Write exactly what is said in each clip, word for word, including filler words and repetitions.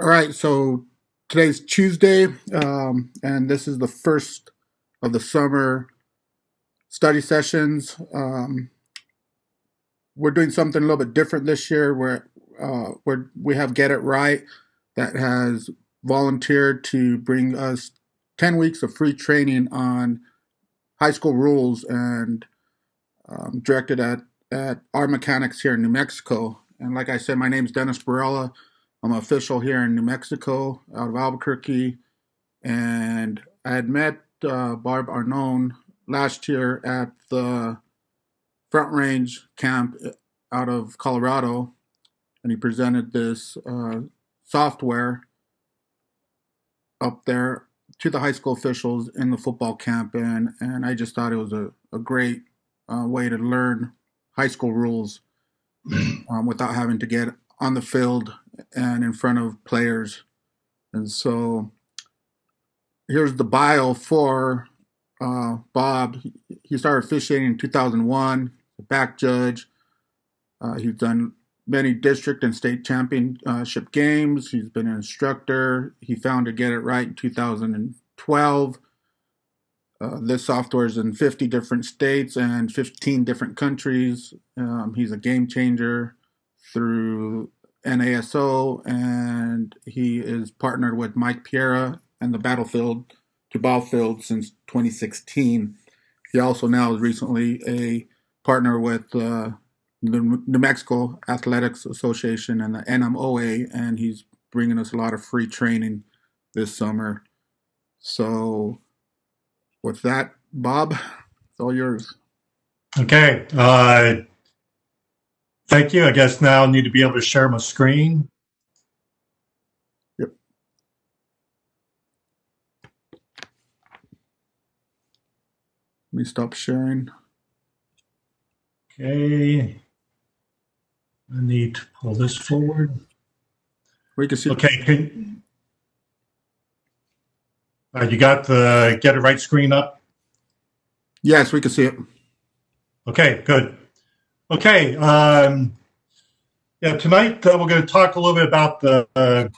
All right, so today's Tuesday, um, and this is the first of the summer study sessions. Um, we're doing something a little bit different this year. We're, uh, we're, we have Get It Right that has volunteered to bring us ten weeks of free training on high school rules and um, directed at, at our mechanics here in New Mexico. And like I said, my name's Dennis Barella. I'm an official here in New Mexico, out of Albuquerque, and I had met uh, Barb Arnone last year at the Front Range camp out of Colorado, and he presented this uh, software up there to the high school officials in the football camp, and, and I just thought it was a, a great uh, way to learn high school rules um, without having to get on the field and in front of players. And so here's the bio for uh, Bob. He started officiating in two thousand one, a back judge. Uh, he's done many district and state championship games. He's been an instructor. He founded Get It Right in two thousand twelve. Uh, this software is in fifty different states and fifteen different countries. Um, he's a game changer through N A S O, and he is partnered with Mike Piera and the Battlefield, Jubal Field, since twenty sixteen. He also now is recently a partner with uh, the New Mexico Athletics Association and the N M O A, and he's bringing us a lot of free training this summer. So with that, Bob, it's all yours. Okay. Uh... Thank you. I guess now I need to be able to share my screen. Yep. Let me stop sharing. Okay. I need to pull this forward. We can see. Okay. Can, uh, you got the Get It Right screen up? Yes, we can see it. Okay, good. Okay, um, yeah, tonight uh, we're going to talk a little bit about the uh,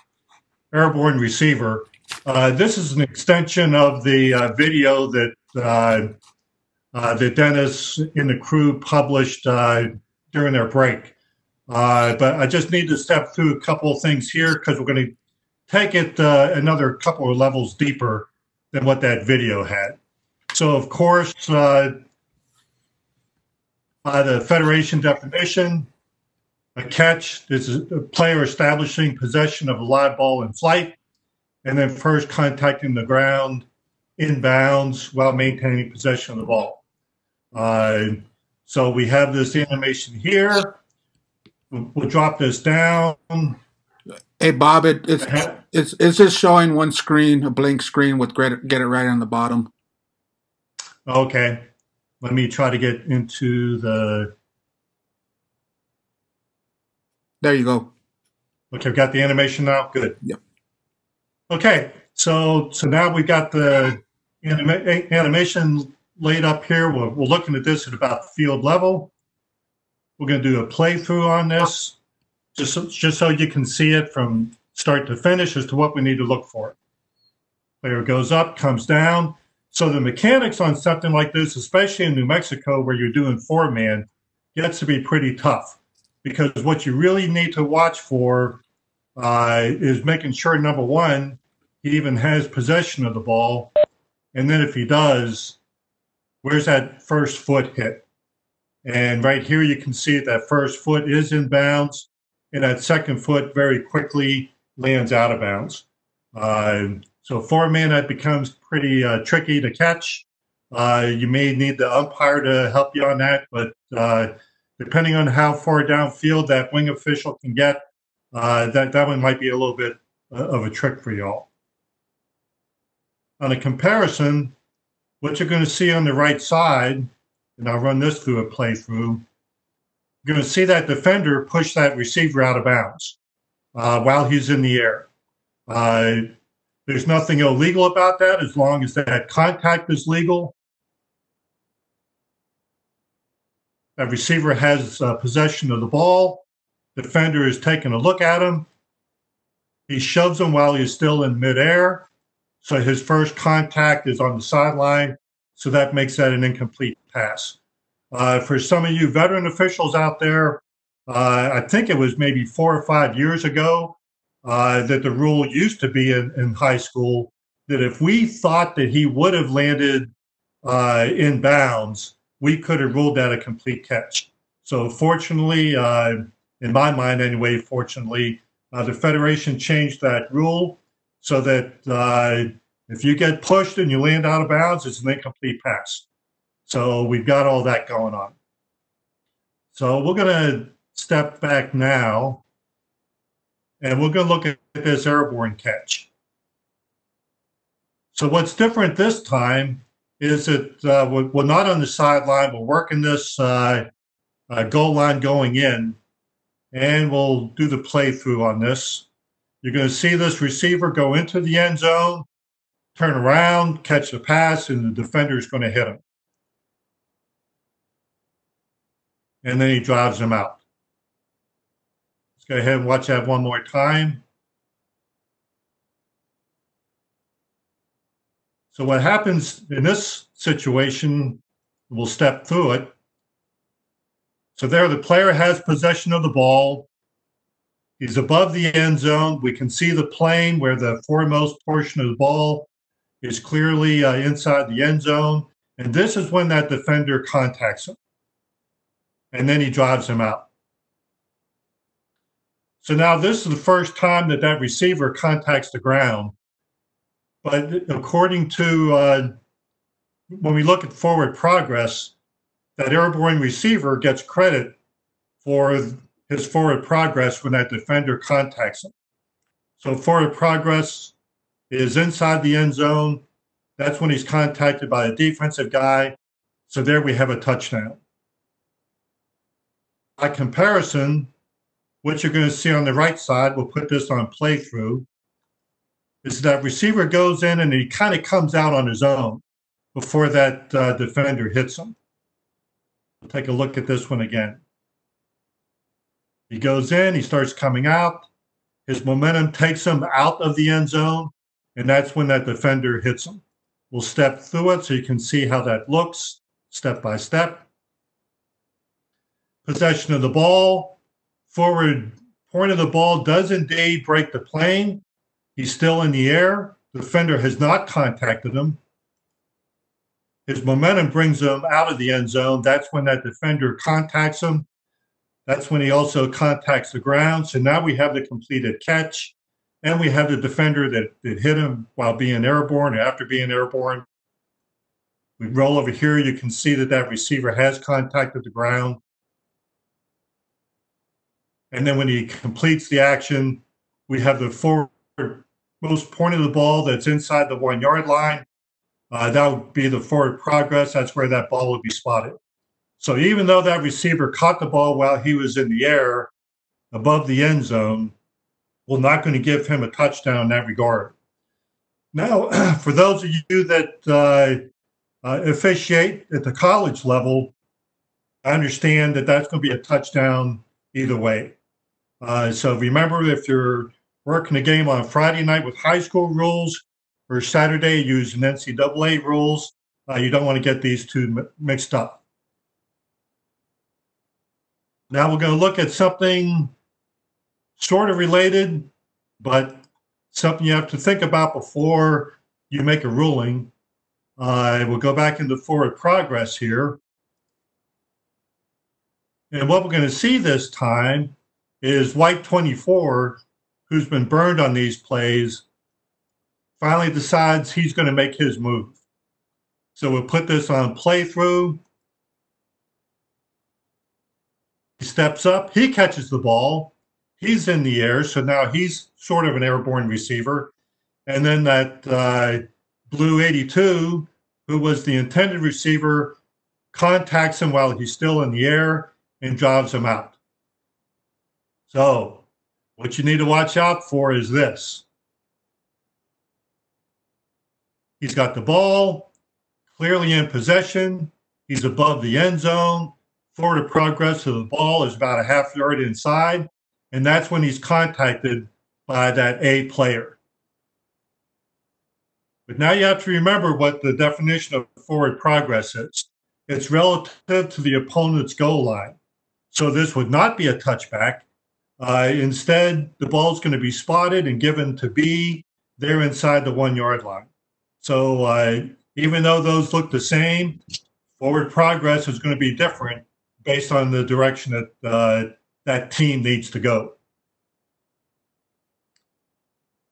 airborne receiver. Uh, this is an extension of the uh, video that uh, uh, that Dennis and the crew published uh, during their break. Uh, but I just need to step through a couple of things here because we're going to take it uh, another couple of levels deeper than what that video had. So, of course, uh, by the Federation definition, a catch is a player establishing possession of a live ball in flight and then first contacting the ground in bounds while maintaining possession of the ball. Uh, so we have this animation here. We'll, we'll drop this down. Hey, Bob, it, it's, it's, it's just showing one screen, a blank screen with Get It Right on the bottom. Okay. Let me try to get into the. There you go. Okay, I've got the animation now. Good. Yep. Okay, so so now we've got the anima- animation laid up here. We're, we're looking at this at about field level. We're going to do a playthrough on this, just so, just so you can see it from start to finish as to what we need to look for. Player goes up, comes down. So the mechanics on something like this, especially in New Mexico where you're doing four-man, gets to be pretty tough because what you really need to watch for uh, is making sure, number one, he even has possession of the ball, and then if he does, where's that first foot hit? And right here you can see that first foot is in bounds, and that second foot very quickly lands out of bounds. Uh, So four-man, that becomes pretty uh, tricky to catch. Uh, you may need the umpire to help you on that, but uh, depending on how far downfield that wing official can get, uh, that, that one might be a little bit of a trick for y'all. On a comparison, what you're going to see on the right side, and I'll run this through a playthrough, you're going to see that defender push that receiver out of bounds uh, while he's in the air. Uh, There's nothing illegal about that as long as that contact is legal. That receiver has uh, possession of the ball. Defender is taking a look at him. He shoves him while he's still in midair. So his first contact is on the sideline. So that makes that an incomplete pass. Uh, for some of you veteran officials out there, uh, I think it was maybe four or five years ago uh, that the rule used to be in, in high school that if we thought that he would have landed uh, in bounds, we could have ruled that a complete catch. So fortunately, uh, in my mind anyway, fortunately, uh, the Federation changed that rule so that uh, if you get pushed and you land out of bounds, it's an incomplete pass. So we've got all that going on. So we're going to step back now, and we're going to look at this airborne catch. So what's different this time is that uh, we're, we're not on the sideline. We're working this uh, uh, goal line going in, and we'll do the playthrough on this. You're going to see this receiver go into the end zone, turn around, catch the pass, and the defender is going to hit him. And then he drives him out. Let's go ahead and watch that one more time. So what happens in this situation, we'll step through it. So there the player has possession of the ball. He's above the end zone. We can see the plane where the foremost portion of the ball is clearly uh, inside the end zone. And this is when that defender contacts him. And then he drives him out. So now this is the first time that that receiver contacts the ground. But according to uh, when we look at forward progress, that airborne receiver gets credit for his forward progress when that defender contacts him. So forward progress is inside the end zone. That's when he's contacted by a defensive guy. So there we have a touchdown. By comparison, what you're going to see on the right side, we'll put this on playthrough, is that receiver goes in and he kind of comes out on his own before that uh, defender hits him. We'll take a look at this one again. He goes in, he starts coming out, his momentum takes him out of the end zone, and that's when that defender hits him. We'll step through it so you can see how that looks step by step. Possession of the ball, forward point of the ball does indeed break the plane. He's still in the air. The defender has not contacted him. His momentum brings him out of the end zone. That's when that defender contacts him. That's when he also contacts the ground. So now we have the completed catch, and we have the defender that, that hit him while being airborne or after being airborne. We roll over here. You can see that that receiver has contacted the ground. And then when he completes the action, we have the forwardmost point of the ball that's inside the one-yard line. Uh, that would be the forward progress. That's where that ball would be spotted. So even though that receiver caught the ball while he was in the air above the end zone, we're not going to give him a touchdown in that regard. Now, for those of you that uh, uh, officiate at the college level, I understand that that's going to be a touchdown either way. Uh, so remember, if you're working a game on Friday night with high school rules or Saturday using N C double A rules, uh, you don't want to get these two mixed up. Now we're going to look at something sort of related, but something you have to think about before you make a ruling. Uh, we'll go back into forward progress here. And what we're going to see this time is White twenty-four, who's been burned on these plays, finally decides he's going to make his move. So we'll put this on playthrough. He steps up. He catches the ball. He's in the air, so now he's sort of an airborne receiver. And then that uh, blue eighty-two, who was the intended receiver, contacts him while he's still in the air and drives him out. So what you need to watch out for is this. He's got the ball, clearly in possession. He's above the end zone. Forward progress of the ball is about a half yard inside, and that's when he's contacted by that A player. But now you have to remember what the definition of forward progress is. It's relative to the opponent's goal line. So this would not be a touchback. Uh, instead, the ball's going to be spotted and given to B. They're inside the one-yard line. So uh, even though those look the same, forward progress is going to be different based on the direction that uh, that team needs to go.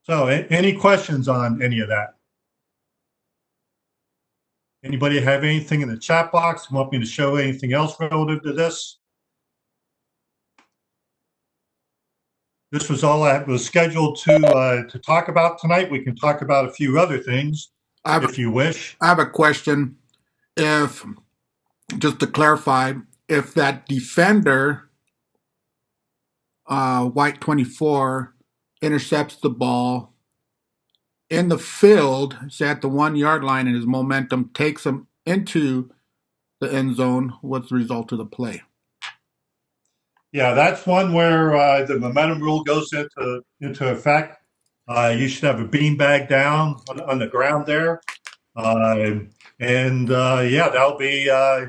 So a- any questions on any of that? Anybody have anything in the chat box? Want me to show anything else relative to this? This was all I was scheduled to uh, to talk about tonight. We can talk about a few other things I've, if you wish. I have a question. If, just to clarify, if that defender, uh, White twenty-four, intercepts the ball in the field, say at the one-yard line, and his momentum takes him into the end zone, what's the result of the play? Yeah, that's one where uh, the momentum rule goes into into effect. Uh, you should have a beanbag down on, on the ground there, uh, and uh, yeah, that'll be uh,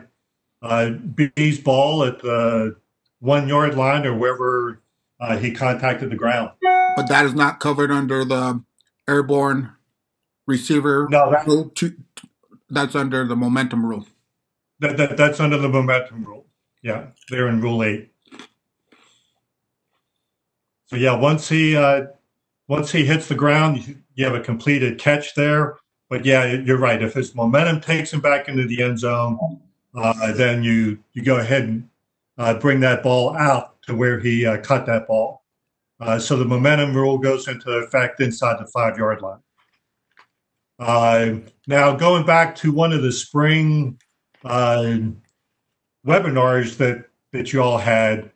uh, B's ball at the one yard line or wherever uh, he contacted the ground. But that is not covered under the airborne receiver. No, that, rule to, that's under the momentum rule. That, that that's under the momentum rule. Yeah, they're in Rule Eight. So yeah, once he uh, once he hits the ground, you have a completed catch there. But yeah, you're right. If his momentum takes him back into the end zone, uh, then you you go ahead and uh, bring that ball out to where he uh, caught that ball. Uh, so the momentum rule goes into effect inside the five yard line. Uh, now going back to one of the spring uh, webinars that that you all had.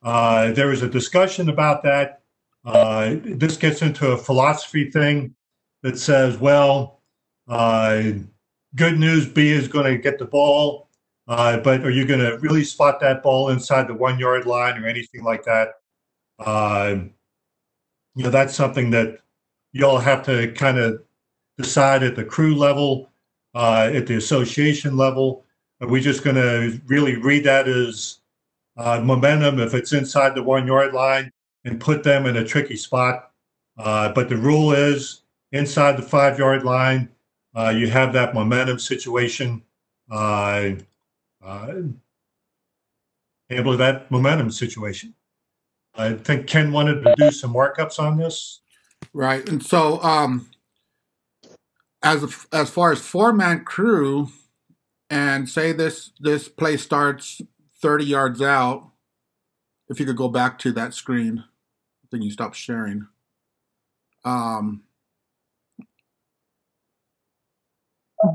Uh, there was a discussion about that. Uh, this gets into a philosophy thing that says, well, uh, good news, B is going to get the ball, uh, but are you going to really spot that ball inside the one-yard line or anything like that? Uh, you know, that's something that you all have to kind of decide at the crew level, uh, at the association level. Are we just going to really read that as Uh, momentum if it's inside the one-yard line and put them in a tricky spot? Uh, but the rule is inside the five-yard line, uh, you have that momentum situation. Uh, uh, handle that momentum situation. I think Ken wanted to do some markups on this. Right, and so um, as a, as far as four-man crew, and say this this play starts thirty yards out, if you could go back to that screen, then you stop sharing. Um,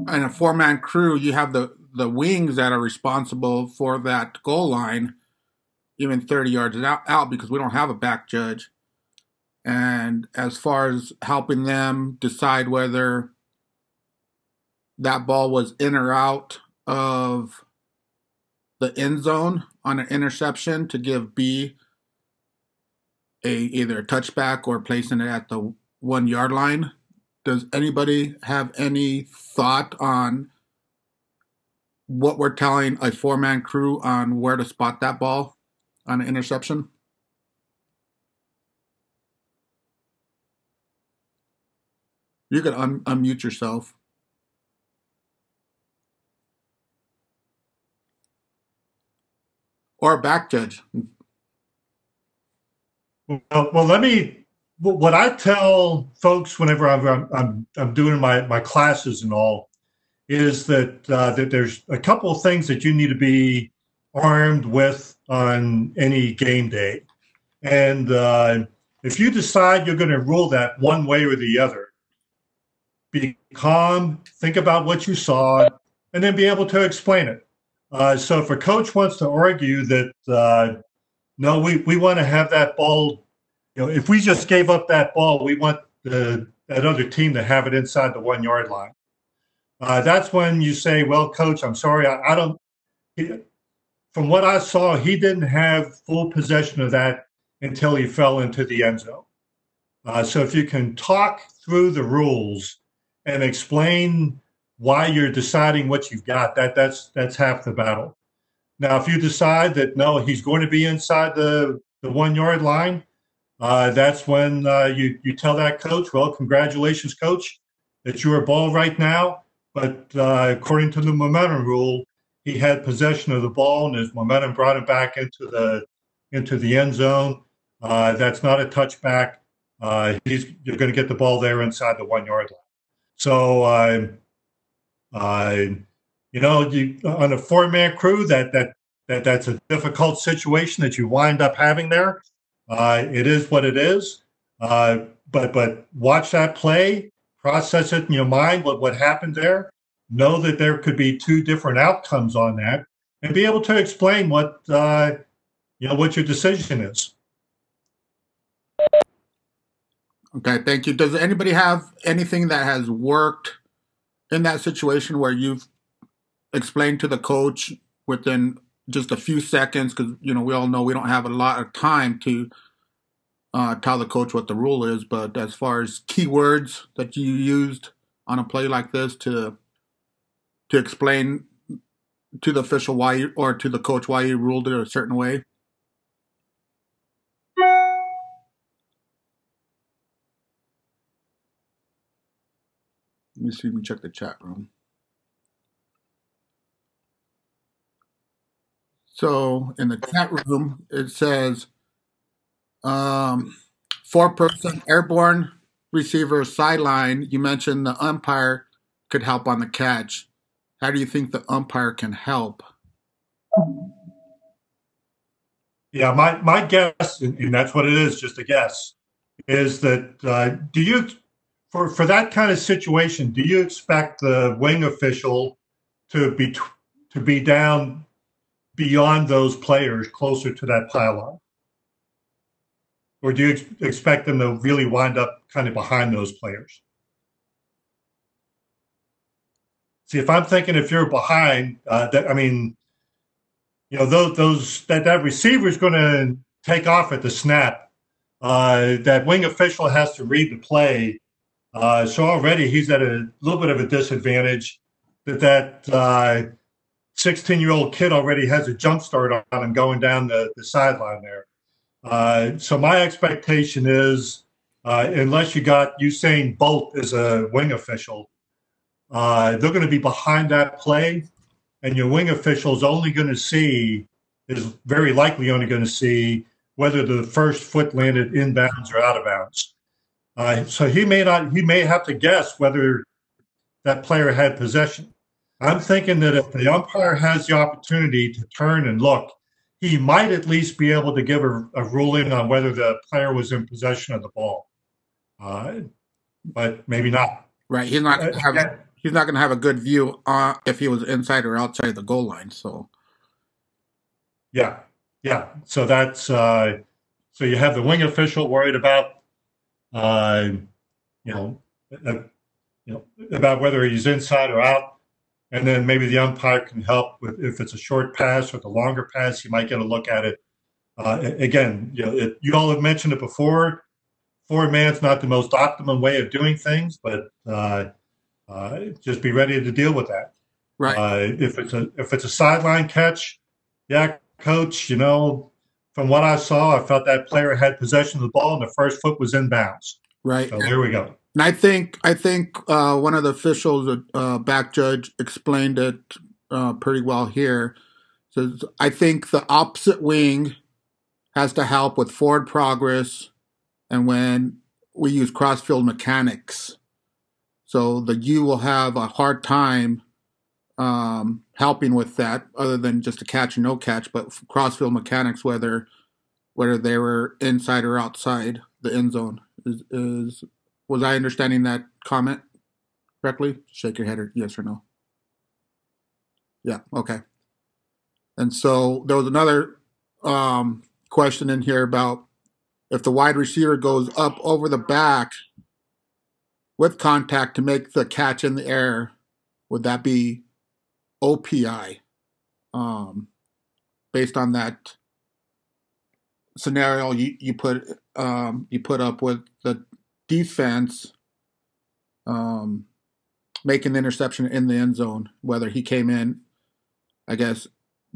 and a four-man crew, you have the, the wings that are responsible for that goal line, even thirty yards out, out, because we don't have a back judge. And as far as helping them decide whether that ball was in or out of the end zone on an interception to give B a either a touchback or placing it at the one yard line. Does anybody have any thought on what we're telling a four-man crew on where to spot that ball on an interception? You can un- unmute yourself. Or a back judge. Well, well, let me. What I tell folks whenever I'm I'm, I'm doing my, my classes and all is that uh, that there's a couple of things that you need to be armed with on any game day, and uh, if you decide you're going to rule that one way or the other, be calm, think about what you saw, and then be able to explain it. Uh, so if a coach wants to argue that, uh, no, we, we want to have that ball, you know, if we just gave up that ball, we want the, that other team to have it inside the one-yard line. Uh, that's when you say, well, coach, I'm sorry, I, I don't – from what I saw, he didn't have full possession of that until he fell into the end zone. Uh, so if you can talk through the rules and explain why you're deciding what you've got, that that's that's half the battle. Now, if you decide that, no, he's going to be inside the, the one-yard line, uh, that's when uh, you, you tell that coach, well, congratulations, coach, it's your ball right now. But uh, according to the momentum rule, he had possession of the ball, and his momentum brought him back into the into the end zone. Uh, that's not a touchback. Uh, he's, you're going to get the ball there inside the one-yard line. So, uh, uh, you know, you, on a four-man crew, that, that that that's a difficult situation that you wind up having there. Uh, it is what it is. Uh, but but watch that play, process it in your mind, what, what happened there. Know that there could be two different outcomes on that, and be able to explain what uh, you know what your decision is. Okay, thank you. Does anybody have anything that has worked in that situation where you've explained to the coach within just a few seconds? Because, you know, we all know we don't have a lot of time to uh, tell the coach what the rule is. But as far as keywords that you used on a play like this to to explain to the official why you, or to the coach why you ruled it a certain way? Let me see if we check the chat room. So in the chat room, it says um, four-person airborne receiver sideline. You mentioned the umpire could help on the catch. How do you think the umpire can help? Yeah, my, my guess, and, and that's what it is, just a guess, is that uh, do you – For for that kind of situation, do you expect the wing official to be to be down beyond those players, closer to that pylon, or do you ex- expect them to really wind up kind of behind those players? See, if I'm thinking, if you're behind, uh, that I mean, you know, those those that that receiver is going to take off at the snap. Uh, that wing official has to read the play. Uh, so already he's at a little bit of a disadvantage that that uh, sixteen-year-old kid already has a jump start on him going down the, the sideline there. Uh, so my expectation is, uh, unless you got Usain Bolt as a wing official, uh, they're going to be behind that play, and your wing official is only going to see, is very likely only going to see whether the first foot landed inbounds or out of bounds. Uh, so he may not. He may have to guess whether that player had possession. I'm thinking that if the umpire has the opportunity to turn and look, he might at least be able to give a, a ruling on whether the player was in possession of the ball. Uh, but maybe not. Right. He's not. Gonna have, uh, he's not going to have a good view uh, if he was inside or outside the goal line. So. Yeah. Yeah. So that's. Uh, so you have the wing official worried about. Uh, you know, uh, you know about whether he's inside or out, and then maybe the umpire can help with if it's a short pass or the longer pass. He might get a look at it. Uh, again, you know, it, you all have mentioned it before. Four man's not the most optimum way of doing things, but uh, uh, just be ready to deal with that. Right. Uh, if it's a if it's a sideline catch, yeah, coach, you know. From what I saw, I felt that player had possession of the ball, and the first foot was in bounds. Right. So there we go. And I think I think uh, one of the officials, uh, back judge, explained it uh, pretty well here. Says so I think the opposite wing has to help with forward progress, and when we use cross-field mechanics, so the U will have a hard time. Um, helping with that, other than just a catch and no catch, but crossfield mechanics, whether whether they were inside or outside the end zone, is, is was I understanding that comment correctly? Shake your head, or yes or no? Yeah, okay. And so there was another um, question in here about if the wide receiver goes up over the back with contact to make the catch in the air, would that be O P I, um, based on that scenario you, you put um, you put up with the defense um, making the interception in the end zone, whether he came in, I guess,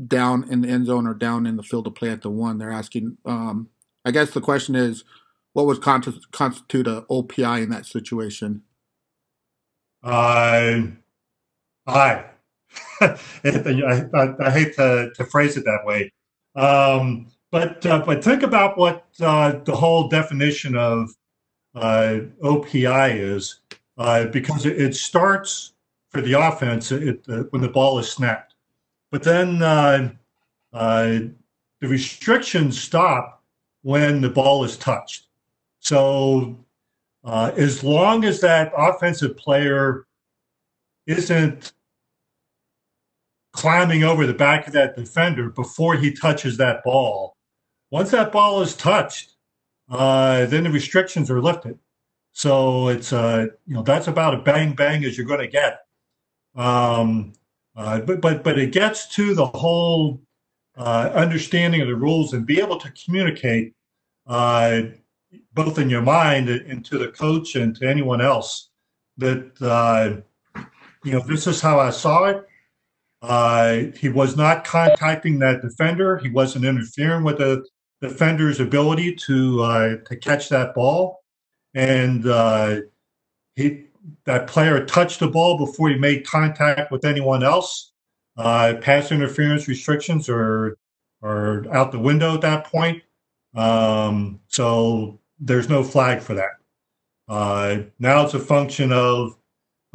down in the end zone or down in the field of play at the one. They're asking, um, I guess the question is, what would constitute an O P I in that situation? Uh, I, I, I, I hate to, to phrase it that way. Um, but uh, but think about what uh, the whole definition of uh, O P I is, uh, because it, it starts for the offense it, uh, when the ball is snapped. But then uh, uh, the restrictions stop when the ball is touched. So uh, as long as that offensive player isn't climbing over the back of that defender before he touches that ball, once that ball is touched, uh, then the restrictions are lifted. So it's uh, you know that's about a bang bang as you're going to get. Um, uh, but but but it gets to the whole uh, understanding of the rules and be able to communicate uh, both in your mind and to the coach and to anyone else that uh, you know this is how I saw it. Uh, he was not contacting that defender. He wasn't interfering with the defender's ability to uh, to catch that ball, and uh, he that player touched the ball before he made contact with anyone else. Uh, pass interference restrictions are are out the window at that point. Um, so there's no flag for that. Uh, now it's a function of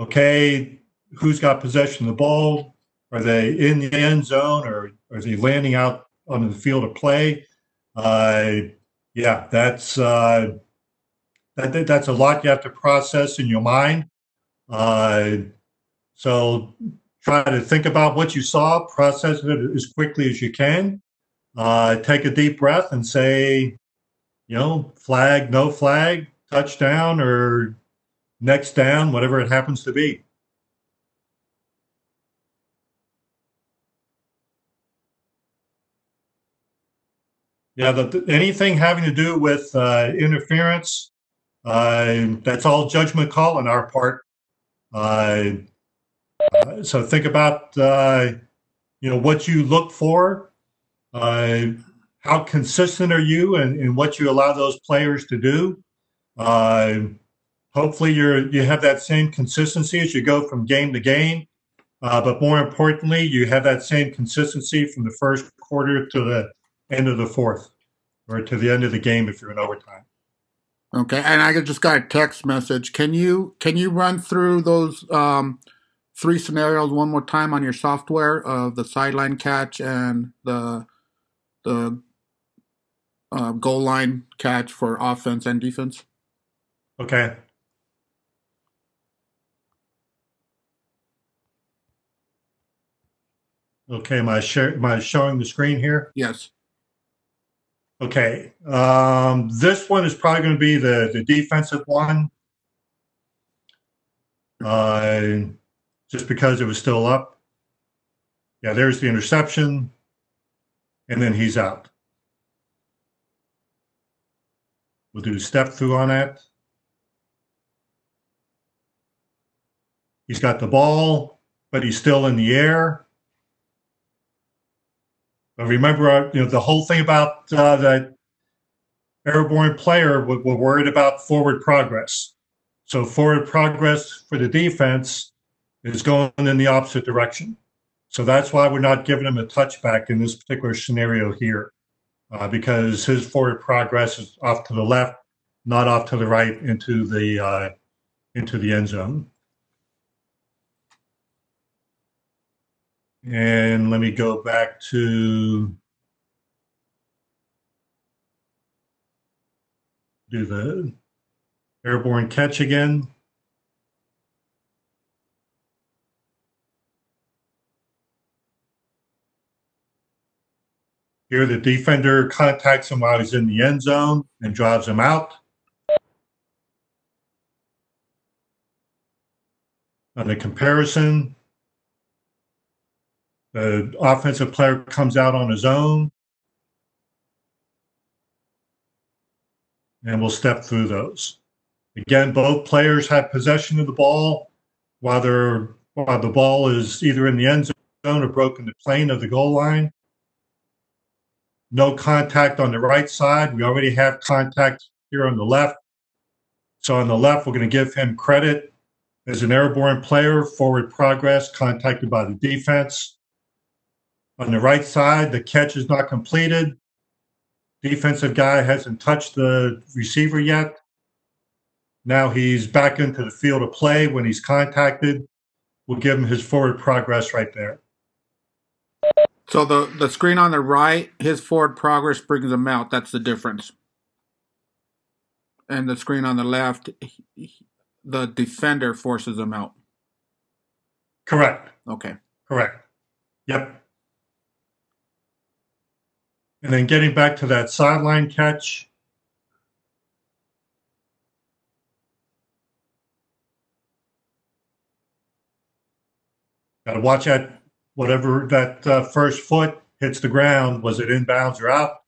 okay, who's got possession of the ball. Are they in the end zone, or, or is he landing out on the field of play? Uh, yeah, that's uh, that, that's a lot you have to process in your mind. Uh, so try to think about what you saw, process it as quickly as you can. Uh, take a deep breath and say, you know, flag, no flag, touchdown, or next down, whatever it happens to be. Yeah, the, anything having to do with uh, interference, uh, that's all judgment call on our part. Uh, uh, so think about, uh, you know, what you look for, uh, how consistent are you in, in what you allow those players to do. Uh, hopefully you're, you have that same consistency as you go from game to game. Uh, but more importantly, you have that same consistency from the first quarter to the end of the fourth, or to the end of the game if you're in overtime. Okay, and I just got a text message. Can you can you run through those um, three scenarios one more time on your software of the sideline catch and the the uh, goal line catch for offense and defense? Okay. Okay, am I, share, am I showing the screen here? Yes. Okay, um, this one is probably going to be the, the defensive one, uh, just because it was still up. Yeah, there's the interception, and then he's out. We'll do a step through on that. He's got the ball, but he's still in the air. But remember, you know, the whole thing about uh, that airborne player, we're worried about forward progress. So forward progress for the defense is going in the opposite direction. So that's why we're not giving him a touchback in this particular scenario here, uh, because his forward progress is off to the left, not off to the right into the uh, into the end zone. And let me go back to do the airborne catch again. Here the defender contacts him while he's in the end zone and drives him out. On the comparison, the offensive player comes out on his own, and we'll step through those. Again, both players have possession of the ball while they're, while the ball is either in the end zone or broken the plane of the goal line. No contact on the right side. We already have contact here on the left. So on the left, we're going to give him credit as an airborne player, forward progress, contacted by the defense. On the right side, the catch is not completed. Defensive guy hasn't touched the receiver yet. Now he's back into the field of play when he's contacted. We'll give him his forward progress right there. So the, the screen on the right, his forward progress brings him out. That's the difference. And the screen on the left, the defender forces him out. Correct. Okay. Correct. Yep. And then getting back to that sideline catch. Got to watch that, whatever that uh, first foot hits the ground, was it inbounds or out?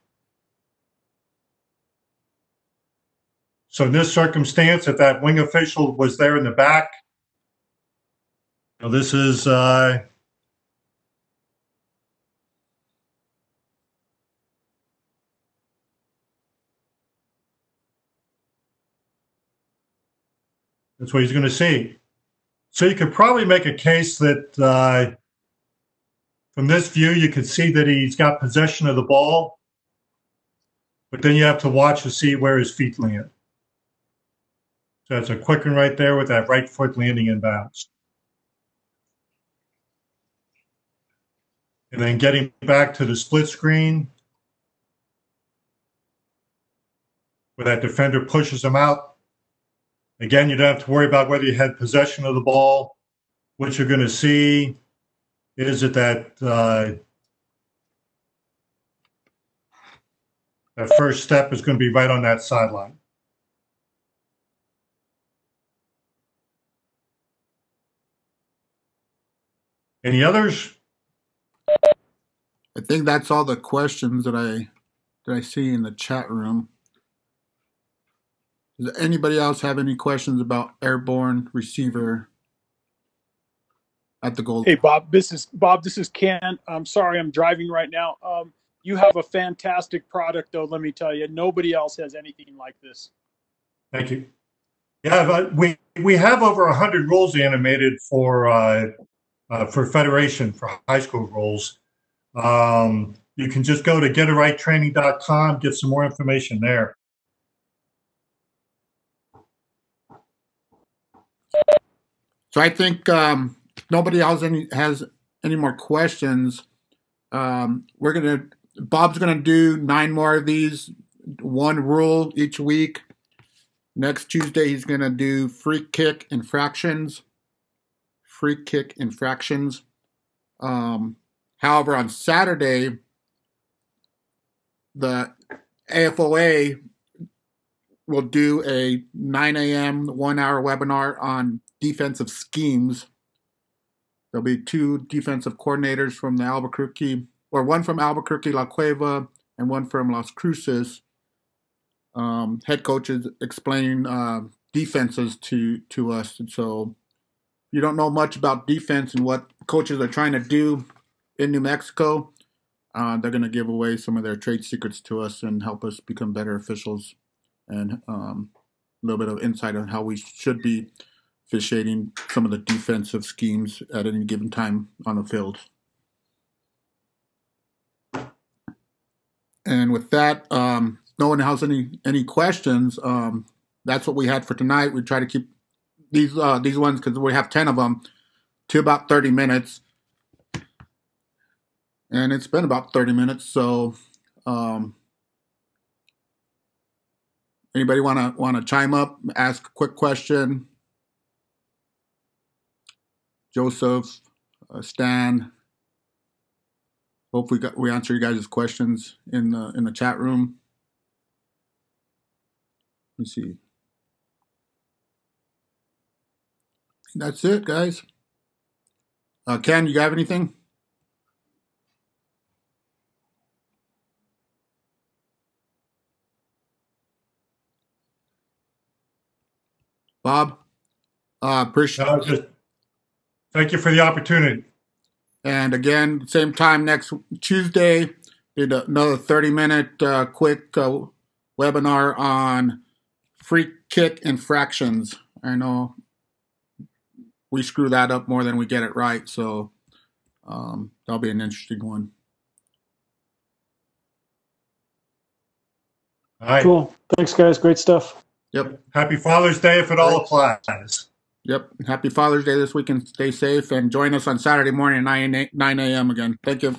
So in this circumstance, if that wing official was there in the back, you know, this is uh, that's what he's going to see. So you could probably make a case that uh, from this view, you could see that he's got possession of the ball, but then you have to watch to see where his feet land. So that's a quick one right there with that right foot landing inbounds. And then getting back to the split screen, where that defender pushes him out. Again, you don't have to worry about whether you had possession of the ball. What you're going to see is it that uh, that first step is going to be right on that sideline. Any others? I think that's all the questions that I that I see in the chat room. Does anybody else have any questions about airborne receiver at the goal? Hey, Bob, this is Bob. This is Ken. I'm sorry, I'm driving right now. Um, you have a fantastic product, though. Let me tell you, nobody else has anything like this. Thank you. Yeah, but we we have over a hundred rules animated for uh, uh, for federation for high school rules. Um, you can just go to get it right training dot com, get some more information there. So I think um, nobody else any, has any more questions. Um, we're gonna Bob's gonna do nine more of these, one rule each week. Next Tuesday he's gonna do free kick infractions, free kick infractions. Um, however, on Saturday the A F O A will do a nine a.m. one-hour webinar on defensive schemes. There'll be two defensive coordinators from the Albuquerque, or one from Albuquerque, La Cueva, and one from Las Cruces. Um, head coaches explain uh, defenses to, to us. And so if you don't know much about defense and what coaches are trying to do in New Mexico, uh, they're going to give away some of their trade secrets to us and help us become better officials and um, a little bit of insight on how we should be officiating some of the defensive schemes at any given time on the field. And with that, um, no one has any any questions. Um, that's what we had for tonight. We try to keep these uh, these ones, because we have ten of them, to about thirty minutes. And it's been about thirty minutes, so... Um, Anybody want to want to chime up, ask a quick question? Joseph, uh, Stan. Hope we got, we answer you guys' questions in the in the chat room. Let me see. That's it, guys. Uh, Ken, you have anything? Bob, uh, appreciate no, just, thank you for the opportunity. And again, same time next Tuesday, did another thirty-minute uh, quick uh, webinar on free kick infractions. I know we screw that up more than we get it right, so um, that'll be an interesting one. All right. Cool. Thanks, guys. Great stuff. Yep. Happy Father's Day if it all applies. Yep. Happy Father's Day this weekend. Stay safe and join us on Saturday morning at nine a.m. again. Thank you.